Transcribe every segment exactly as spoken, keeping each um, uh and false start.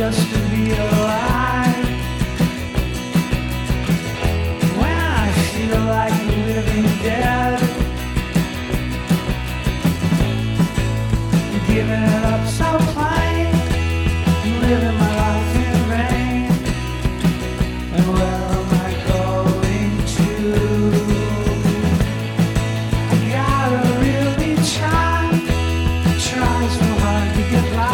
just to be alive. When I feel like the living dead, giving it up so plain, living my life in vain. And where am I going to? I gotta really try, try so hard to get by.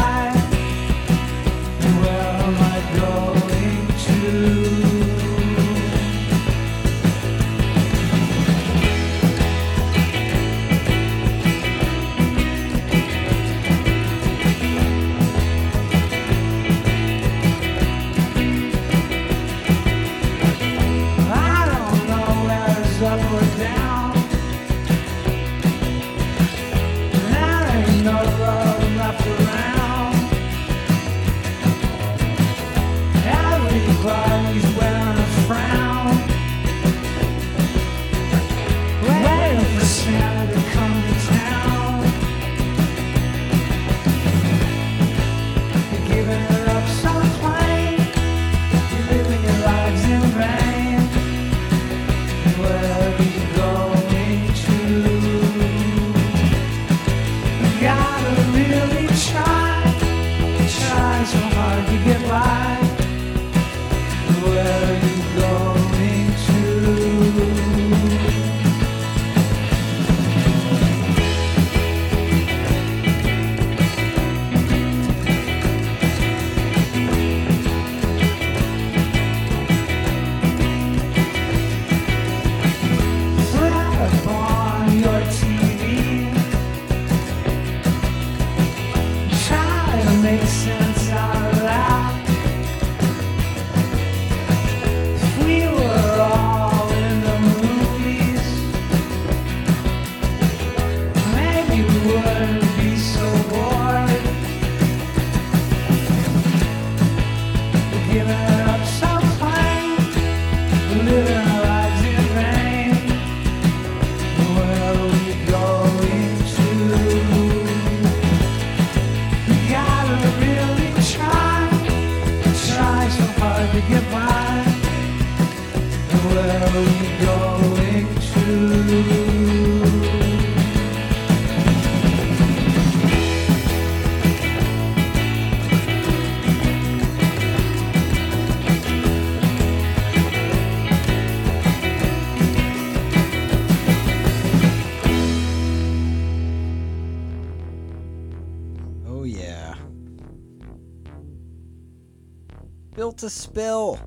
Built to Spill,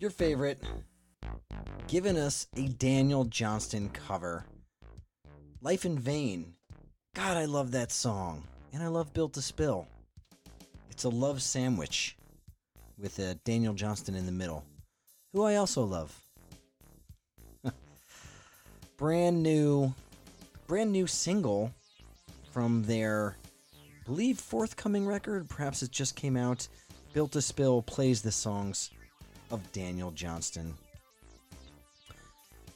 your favorite, giving us a Daniel Johnston cover. Life in Vain. God, I love that song, and I love Built to Spill. It's a love sandwich with uh, Daniel Johnston in the middle, who I also love. brand new, brand new single from their, I believe, forthcoming record. Perhaps it just came out. Built to Spill plays the songs of Daniel Johnston.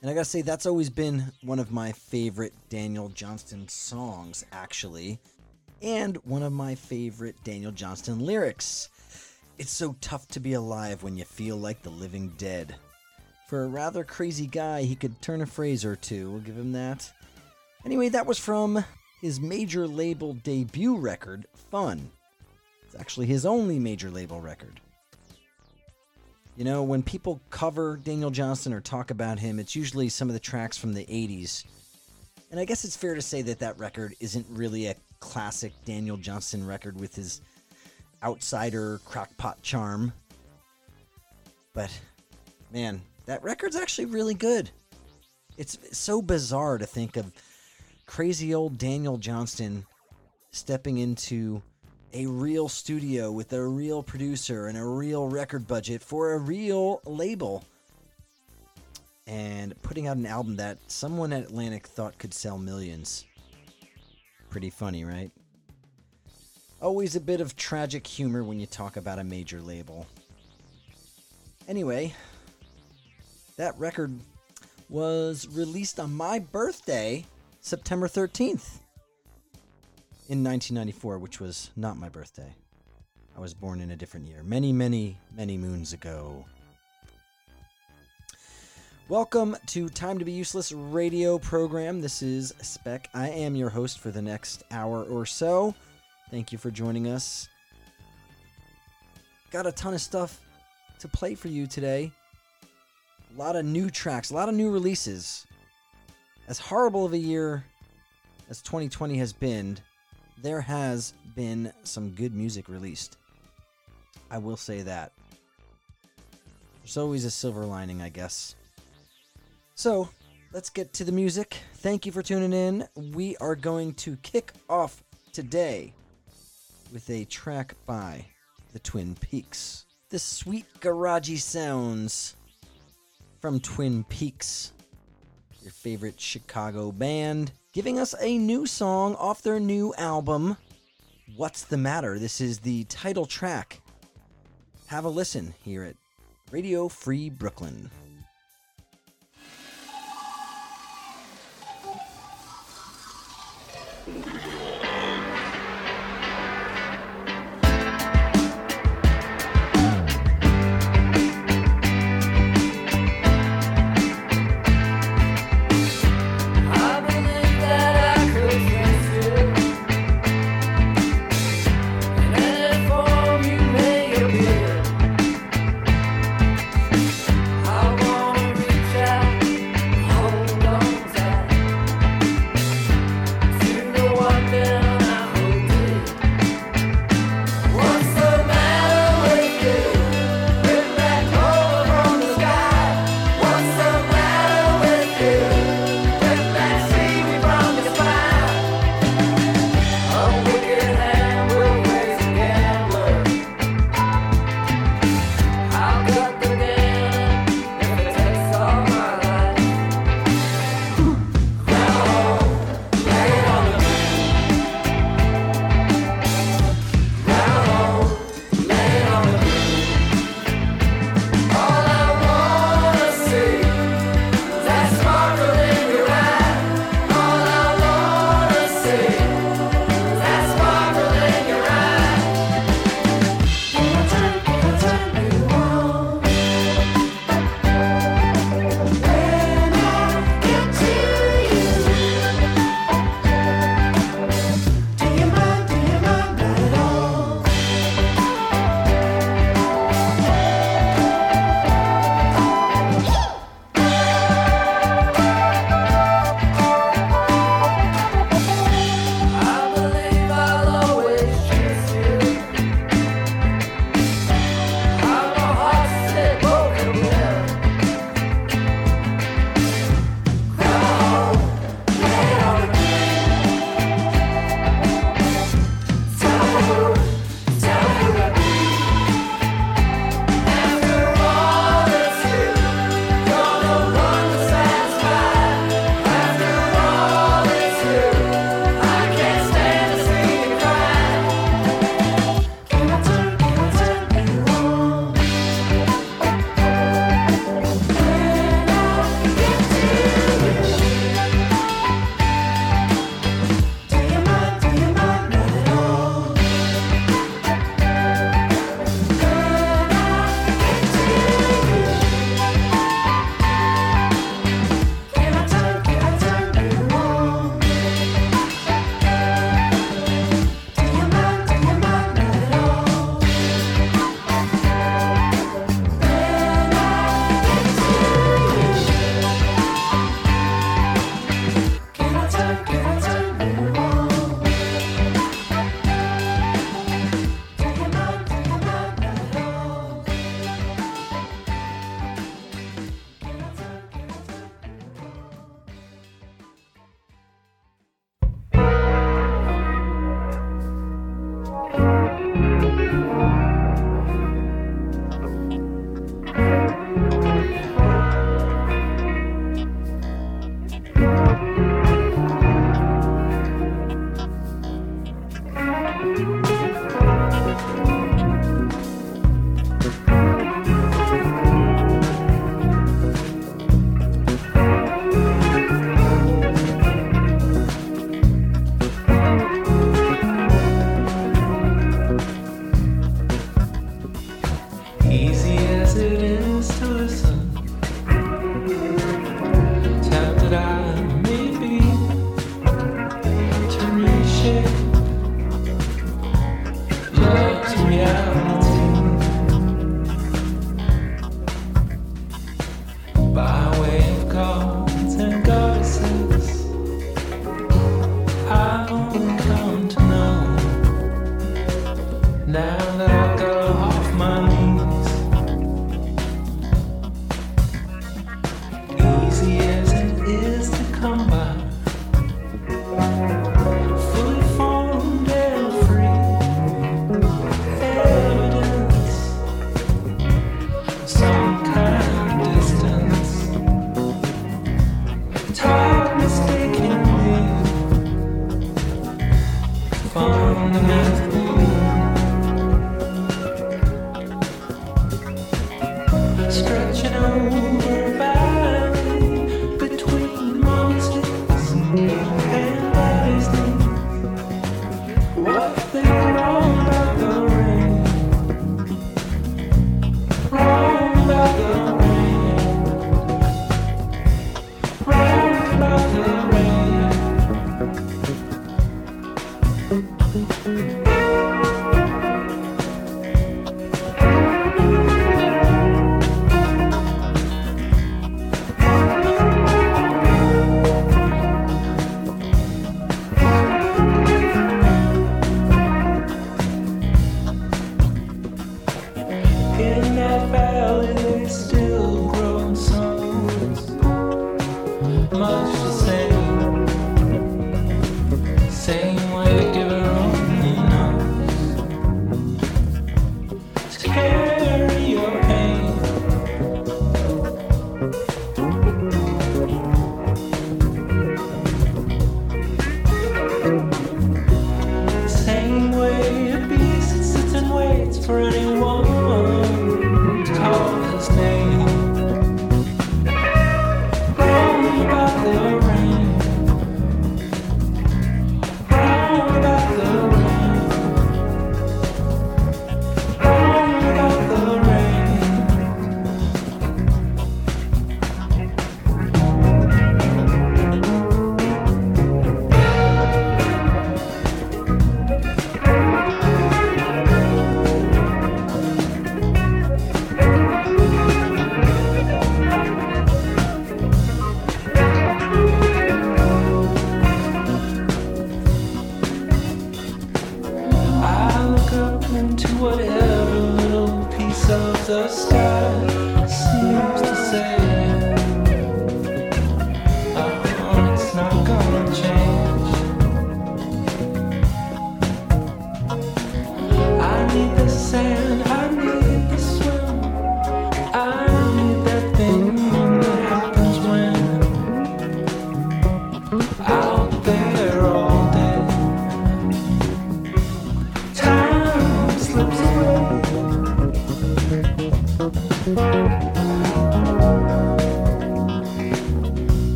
And I gotta say, that's always been one of my favorite Daniel Johnston songs, actually. And one of my favorite Daniel Johnston lyrics. It's so tough to be alive when you feel like the living dead. For a rather crazy guy, he could turn a phrase or two. We'll give him that. Anyway, that was from his major label debut record, Fun. It's actually his only major label record. You know, when people cover Daniel Johnston or talk about him, it's usually some of the tracks from the eighties. And I guess it's fair to say that that record isn't really a classic Daniel Johnston record with his outsider crockpot charm. But, man, that record's actually really good. It's so bizarre to think of crazy old Daniel Johnston stepping into a real studio with a real producer and a real record budget for a real label, and putting out an album that someone at Atlantic thought could sell millions. Pretty funny, right? Always a bit of tragic humor when you talk about a major label. Anyway, that record was released on my birthday, September thirteenth. In nineteen ninety-four, which was not my birthday. I was born in a different year. Many, many, many moons ago. Welcome to Time to Be Useless radio program. This is Spec. I am your host for the next hour or so. Thank you for joining us. Got a ton of stuff to play for you today. A lot of new tracks, a lot of new releases. As horrible of a year as twenty twenty has been, there has been some good music released. I will say that. There's always a silver lining, I guess. So, let's get to the music. Thank you for tuning in. We are going to kick off today with a track by the Twin Peaks. The sweet garagey sounds from Twin Peaks, your favorite Chicago band, giving us a new song off their new album, What's the Matter? This is the title track. Have a listen here at Radio Free Brooklyn. I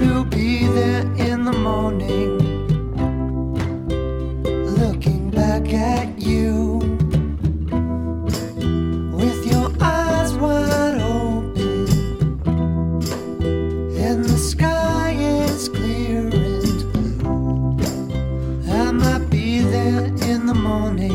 to be there in the morning, looking back at you, with your eyes wide open, and the sky is clear and blue. I might be there in the morning.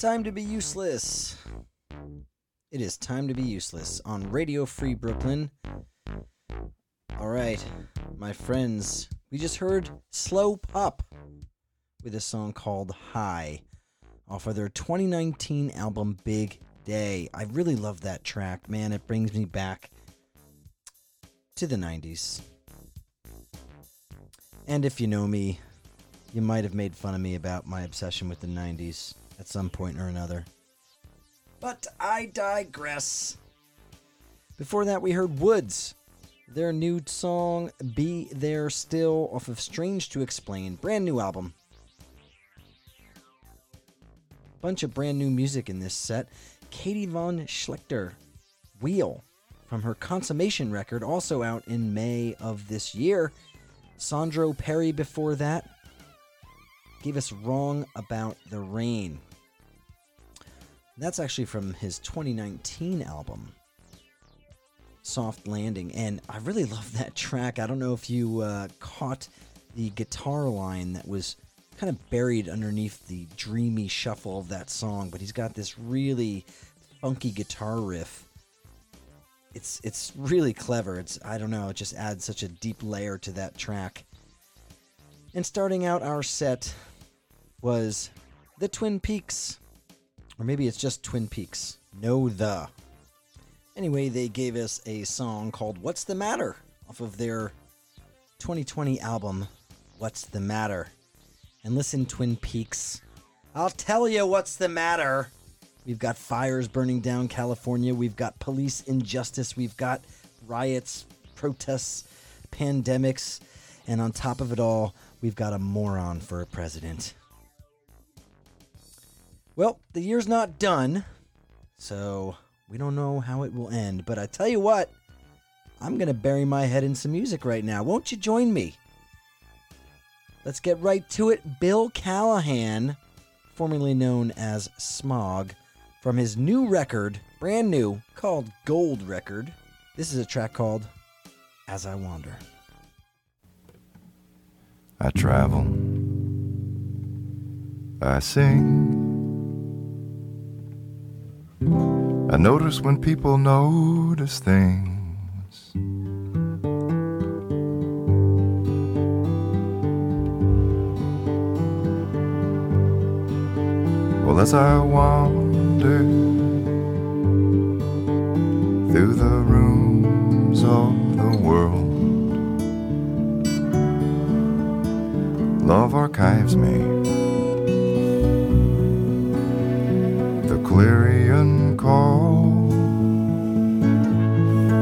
Time to be useless. It is time to be useless on Radio Free Brooklyn. All right, my friends, we just heard Slow Pop with a song called High off of their twenty nineteen album Big Day. I really love that track, man. It brings me back to the nineties. And if you know me, you might have made fun of me about my obsession with the nineties. At some point or another. But I digress. Before that, we heard Woods. Their new song, Be There Still, off of Strange to Explain. Brand new album. Bunch of brand new music in this set. Katie Von Schlechter, Wheel, from her Consummation record, also out in May of this year. Sandro Perry before that. Gave us Wrong About the Rain. That's actually from his twenty nineteen album. Soft Landing, and I really love that track. I don't know if you uh, caught the guitar line that was kind of buried underneath the dreamy shuffle of that song, but he's got this really funky guitar riff. It's it's really clever. It's I don't know, it just adds such a deep layer to that track. And starting out our set was the Twin Peaks. Or maybe it's just Twin Peaks. No the. Anyway, they gave us a song called What's the Matter? Off of their twenty twenty album, What's the Matter? And listen, Twin Peaks, I'll tell you what's the matter. We've got fires burning down California. We've got police injustice. We've got riots, protests, pandemics. And on top of it all, we've got a moron for a president. Well, the year's not done, so we don't know how it will end. But I tell you what, I'm going to bury my head in some music right now. Won't you join me? Let's get right to it. Bill Callahan, formerly known as Smog, from his new record, brand new, called Gold Record. This is a track called As I Wander. I travel, I sing, I notice when people notice things. Well, as I wander through the rooms of the world, love archives me, the clarion call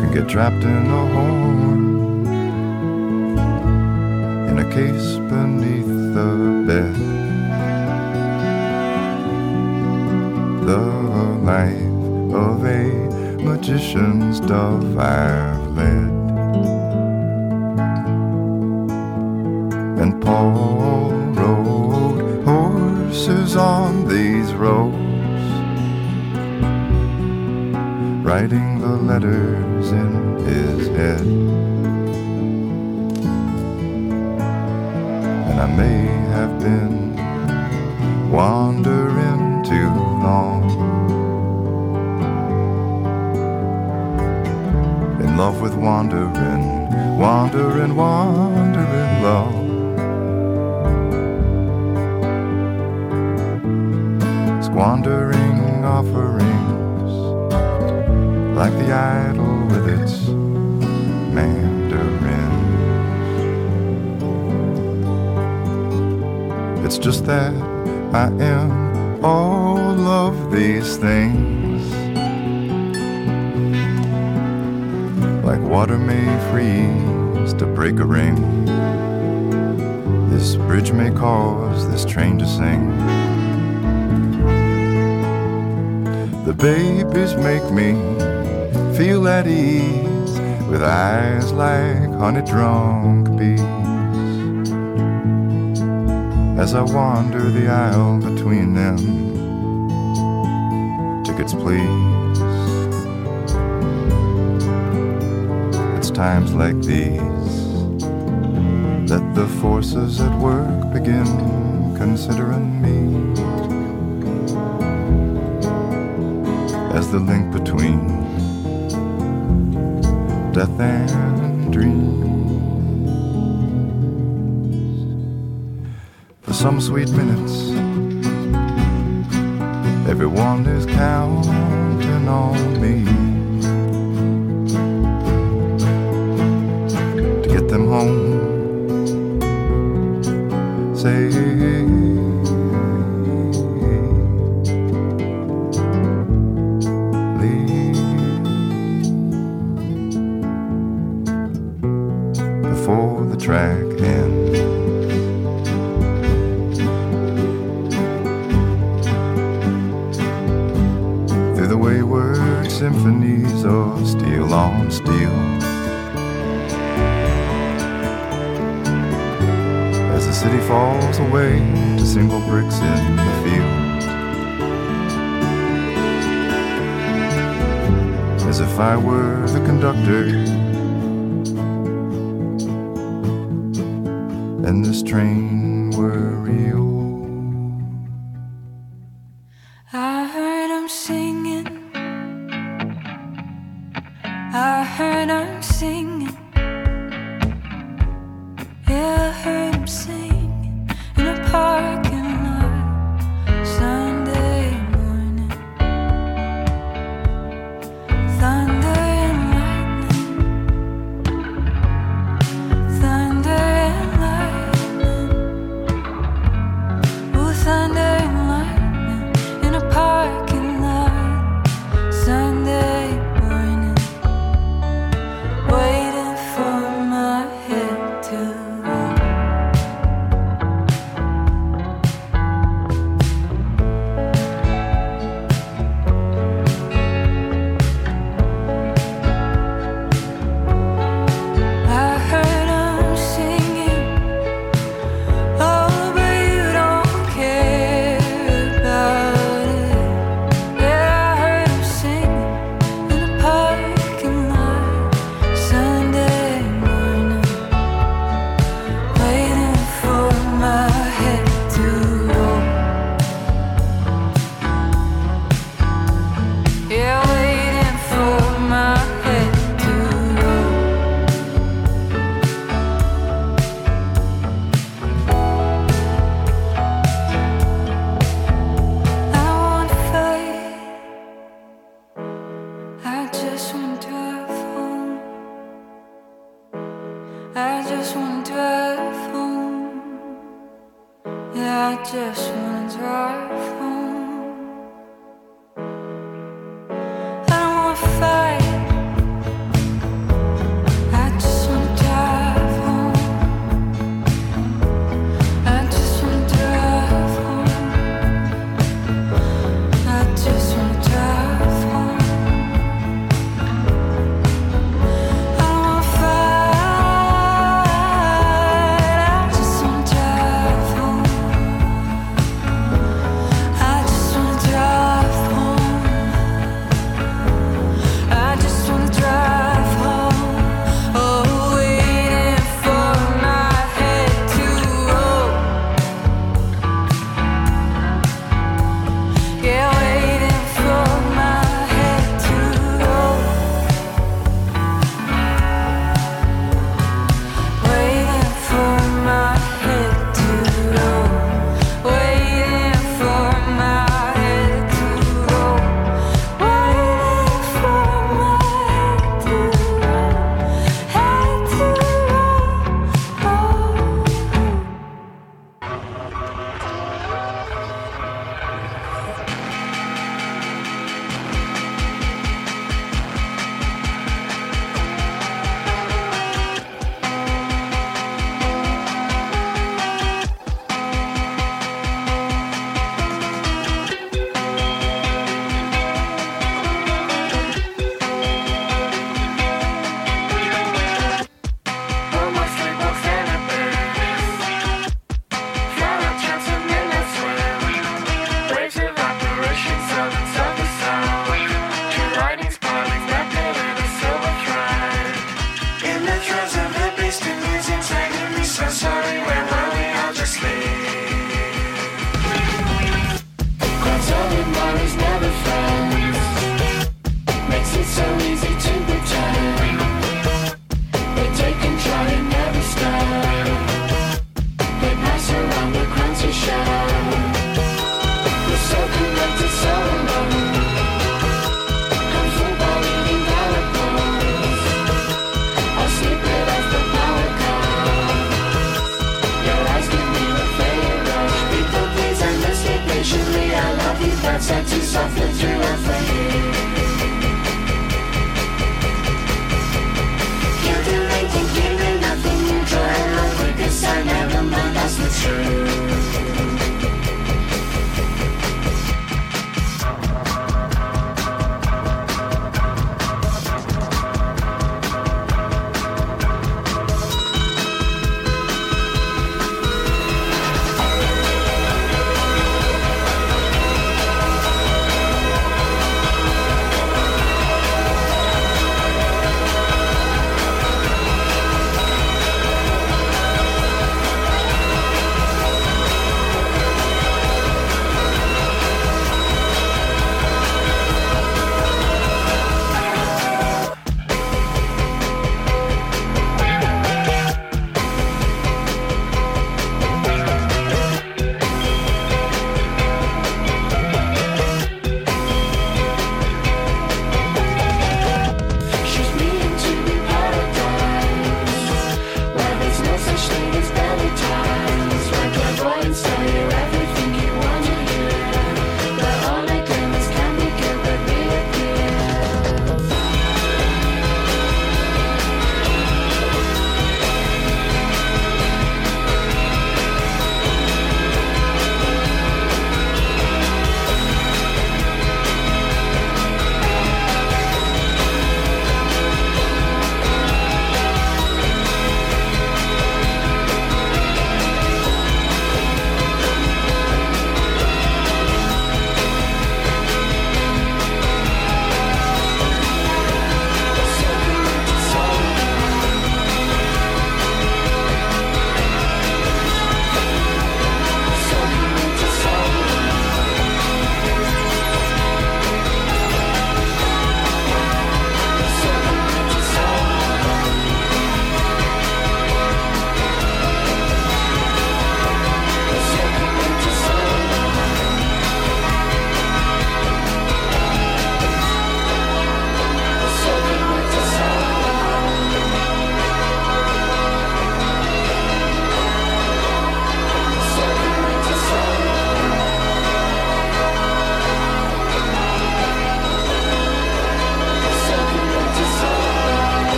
can get trapped in a horn, in a case beneath the bed, the life of a magician's dove I've led. And Paul rode horses on these roads, writing the letters in his head. And I may have been wandering too long, in love with wandering, wandering, wandering love. Wandering offerings, like the idol with its mandarins. It's just that I am all of these things, like water may freeze to break a ring, this bridge may cause this train to sing. The babies make me feel at ease with eyes like honey-drunk bees. As I wander the aisle between them, tickets please. It's times like these that the forces at work begin considering me as the link between death and dreams. For some sweet minutes, everyone is counting on me to get them home safe. Track in. Through the wayward symphonies of steel on steel, as the city falls away to single bricks in the field, as if I were the conductor. And this train were real. I heard I'm singing. I heard I'm singing. Yeah, I heard I'm singing in a parking lot Sunday morning. Thunder and lightning. Thunder and lightning. Oh, thunder and lightning in a parking lot Sunday morning. Waiting for my head to. I heard I'm singing. Oh, but you don't care about it. Yeah, I heard I'm singing in a parking lot Sunday morning, waiting for my head to roll. Yeah, waiting for my head to roll. I won't fight. I just want to drive home. I just want to drive home. Yeah, I just want to drive home. I don't want to fight. I just want to drive home. I just want to drive home. I just want to drive home. I don't want to fight. I just want to drive home. I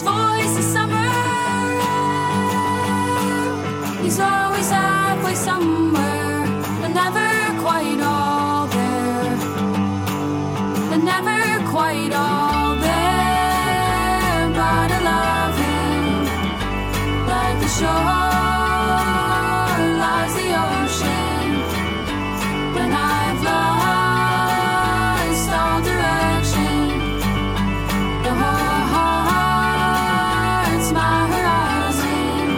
his voice is summer. He's always halfway somewhere, but never quite all there, but never quite all there. But I love him like the shore lies the ocean, when I've lost all direction. The heart's my horizon.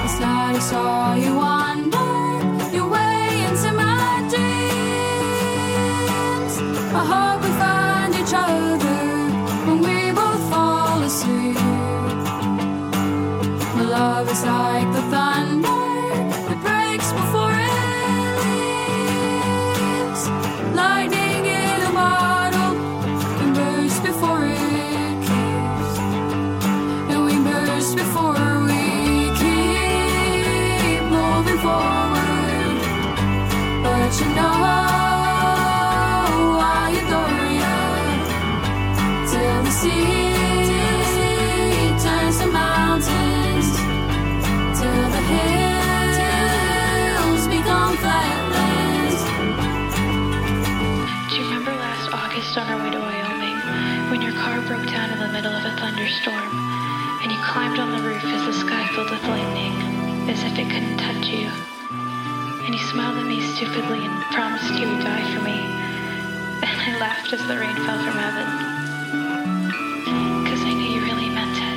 Last night I saw you wander your way into my dreams. I hope we find each other when we both fall asleep. My love is like the thunder, it breaks before it leaves. Lightning in a bottle, and burst before it keeps. And we burst before we keep moving forward. But you know I adore you, till the sea turns to mountains, till the hills become flatlands. Do you remember last August on our way to Wyoming, when your car broke down in the middle of a thunderstorm, and you climbed on the roof as the sky filled with lightning, as if it couldn't touch you, and you smiled at me stupidly and promised you would die for me, and I laughed as the rain fell from heaven, because I knew you really meant it.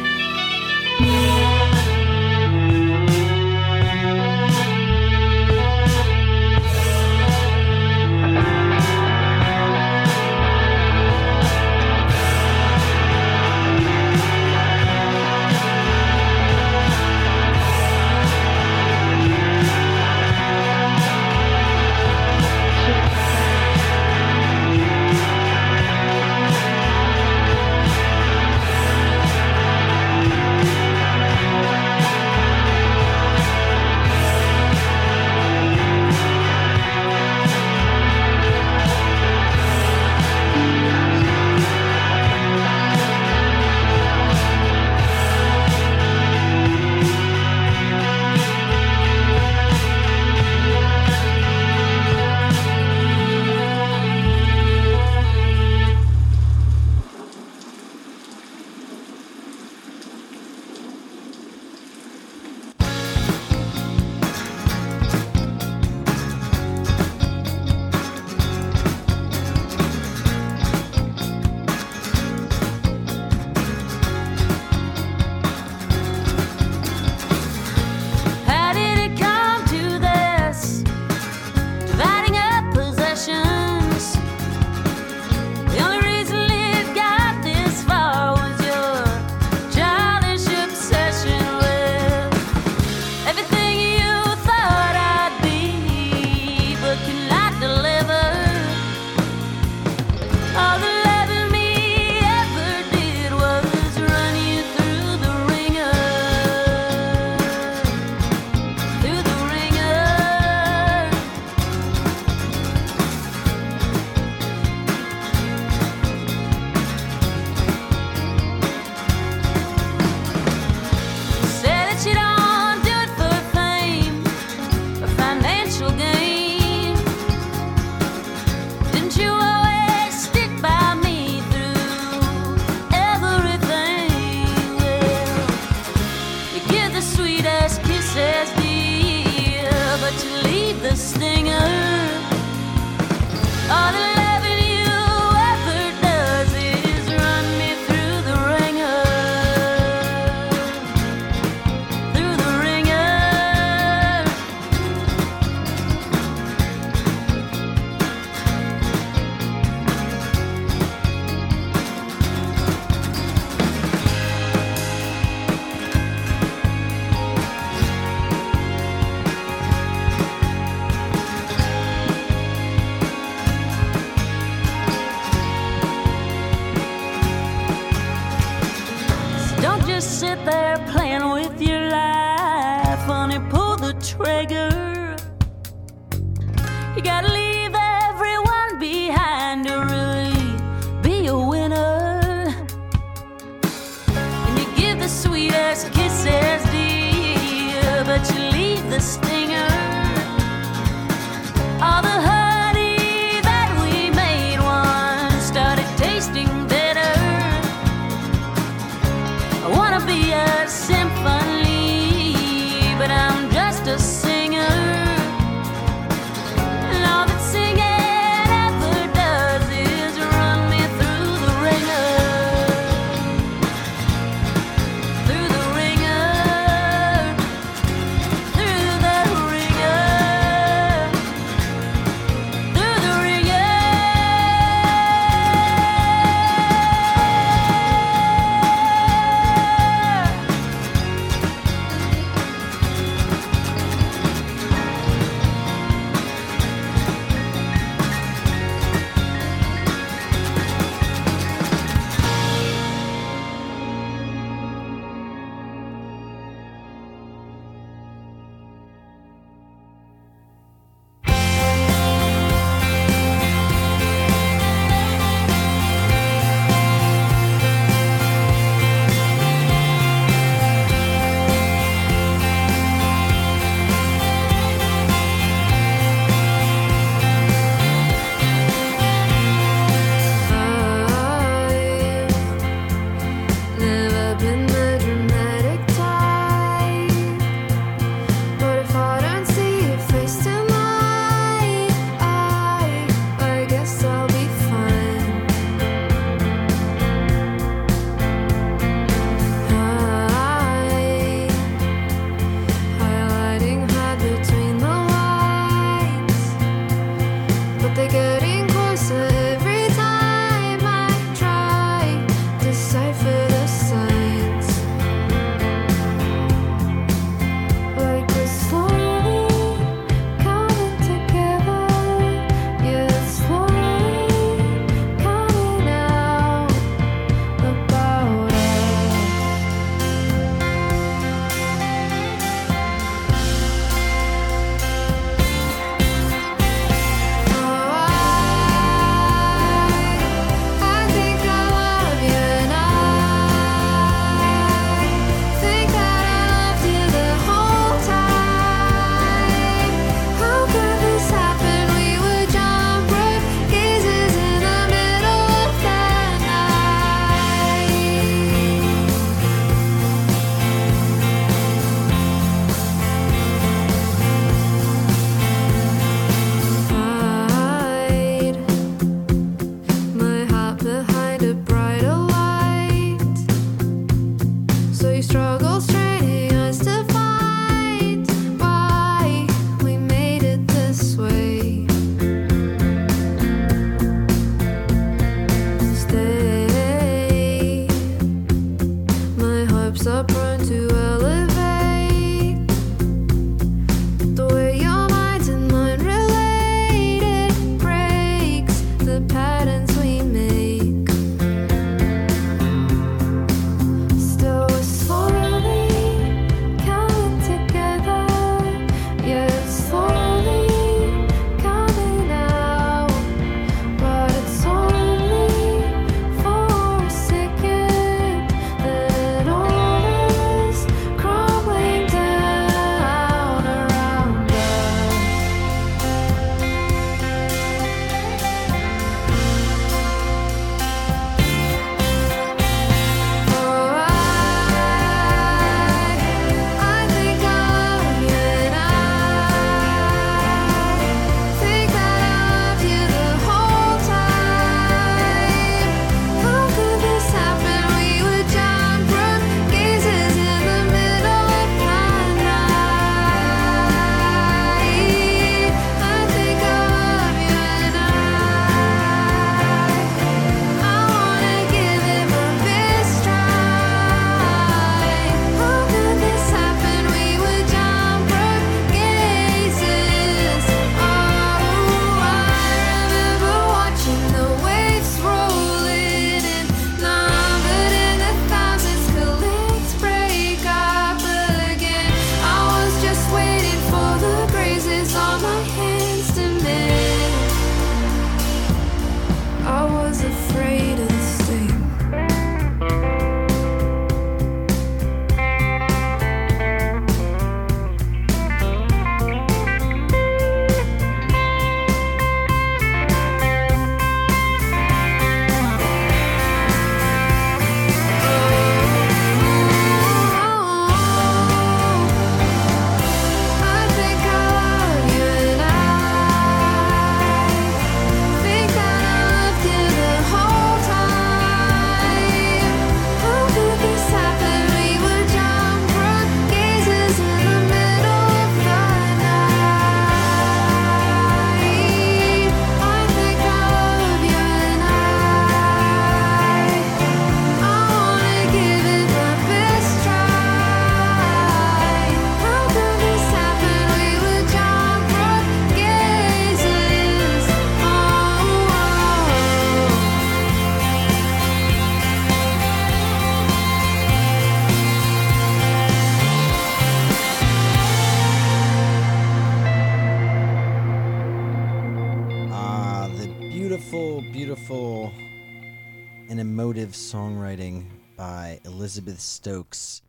Songwriting by Elizabeth Stokes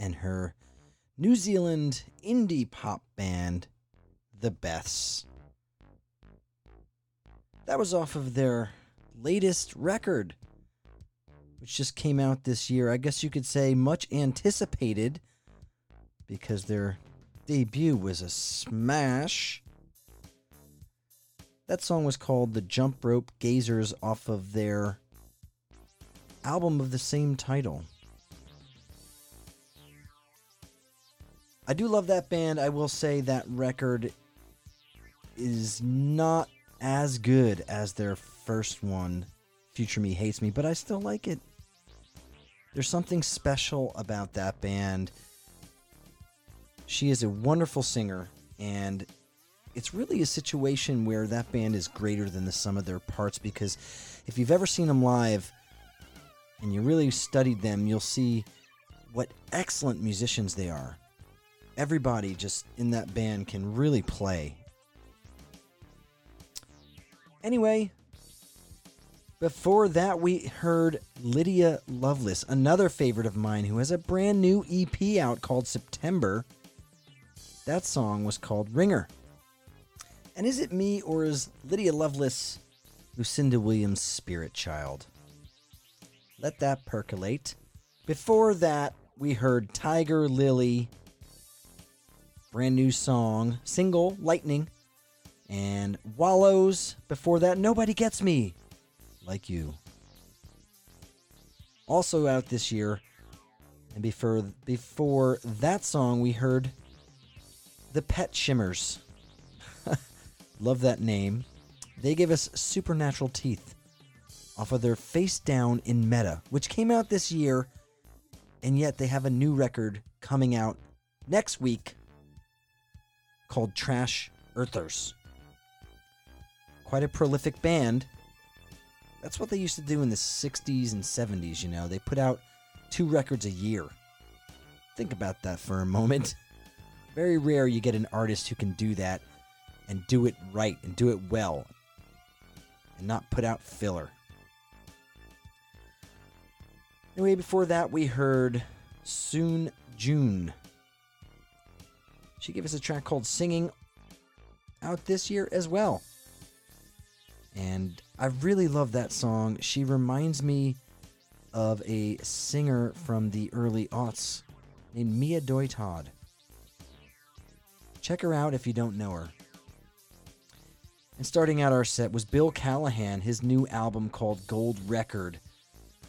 and her New Zealand indie pop band, The Beths. That was off of their latest record, which just came out this year. I guess you could say much anticipated, because their debut was a smash. That song was called The Jump Rope Gazers, off of their album of the same title. I do love that band. I will say that record is not as good as their first one, Future Me Hates Me, but I still like it. There's something special about that band. She is a wonderful singer, and it's really a situation where that band is greater than the sum of their parts, because if you've ever seen them live and you really studied them, you'll see what excellent musicians they are. Everybody just in that band can really play. Anyway, before that we heard Lydia Loveless, another favorite of mine, who has a brand new E P out called September. That song was called Ringer. And is it me, or is Lydia Loveless Lucinda Williams' spirit child? Let that percolate. Before that, we heard Tiger Lily, brand new song, single, Lightning, and Wallows. Before that, Nobody Gets Me Like You, also out this year. And before, before that song, we heard The Pet Shimmers. Love that name. They give us Supernatural Teeth, off of their Face Down in Meta, which came out this year and yet they have a new record coming out next week called Trash Earthers. Quite a prolific band. That's what they used to do in the sixties and seventies, you know. They put out two records a year. Think about that for a moment. Very rare you get an artist who can do that and do it right and do it well and not put out filler. Anyway, before that, we heard Soon June. She gave us a track called Singing out this year as well. And I really love that song. She reminds me of a singer from the early aughts named Mia Doi Todd. Check her out if you don't know her. And starting out our set was Bill Callahan, his new album called Gold Record.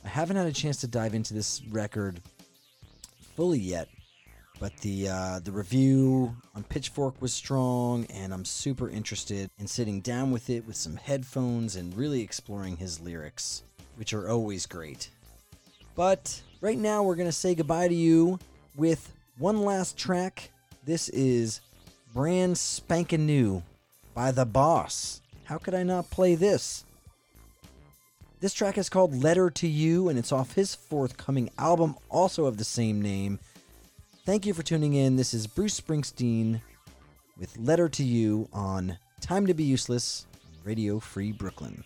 I haven't had a chance to dive into this record fully yet, but the uh, the review on Pitchfork was strong, and I'm super interested in sitting down with it with some headphones and really exploring his lyrics, which are always great. But right now we're going to say goodbye to you with one last track. This is brand spankin' new by The Boss. How could I not play this? This track is called Letter to You, and it's off his forthcoming album, also of the same name. Thank you for tuning in. This is Bruce Springsteen with Letter to You on Time to Be Useless, Radio Free Brooklyn.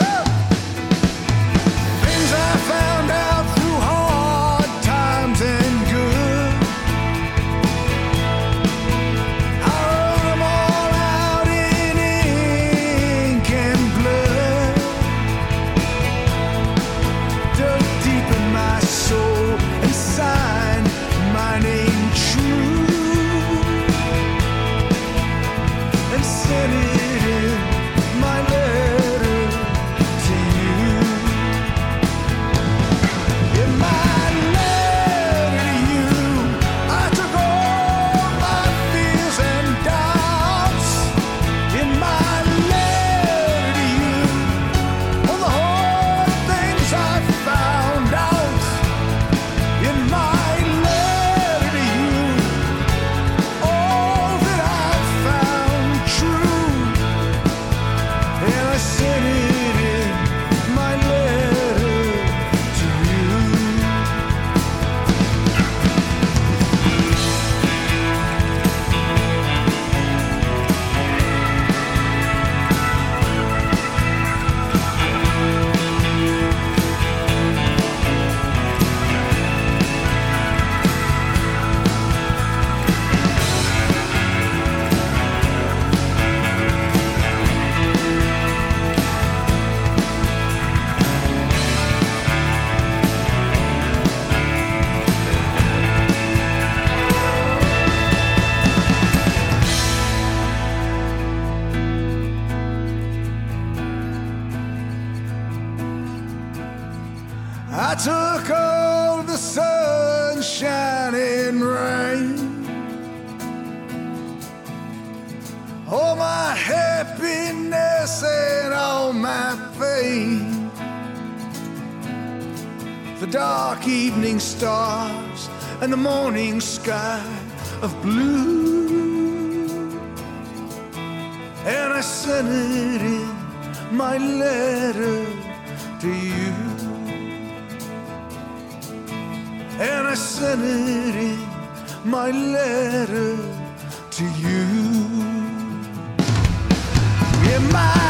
Oh! Things I found out through hard times and good, I wrote them all out in ink and blood. Soul and sign my name true and send it in my letter to you. In my letter to you, I took all my fears and doubts. In my letter to you, all the hard things I found out. Took all the sunshine and rain, all my happiness and all my pain. The dark evening stars and the morning sky of blue, and I sent it in my letter to you. And I sent it in my letter to you. In my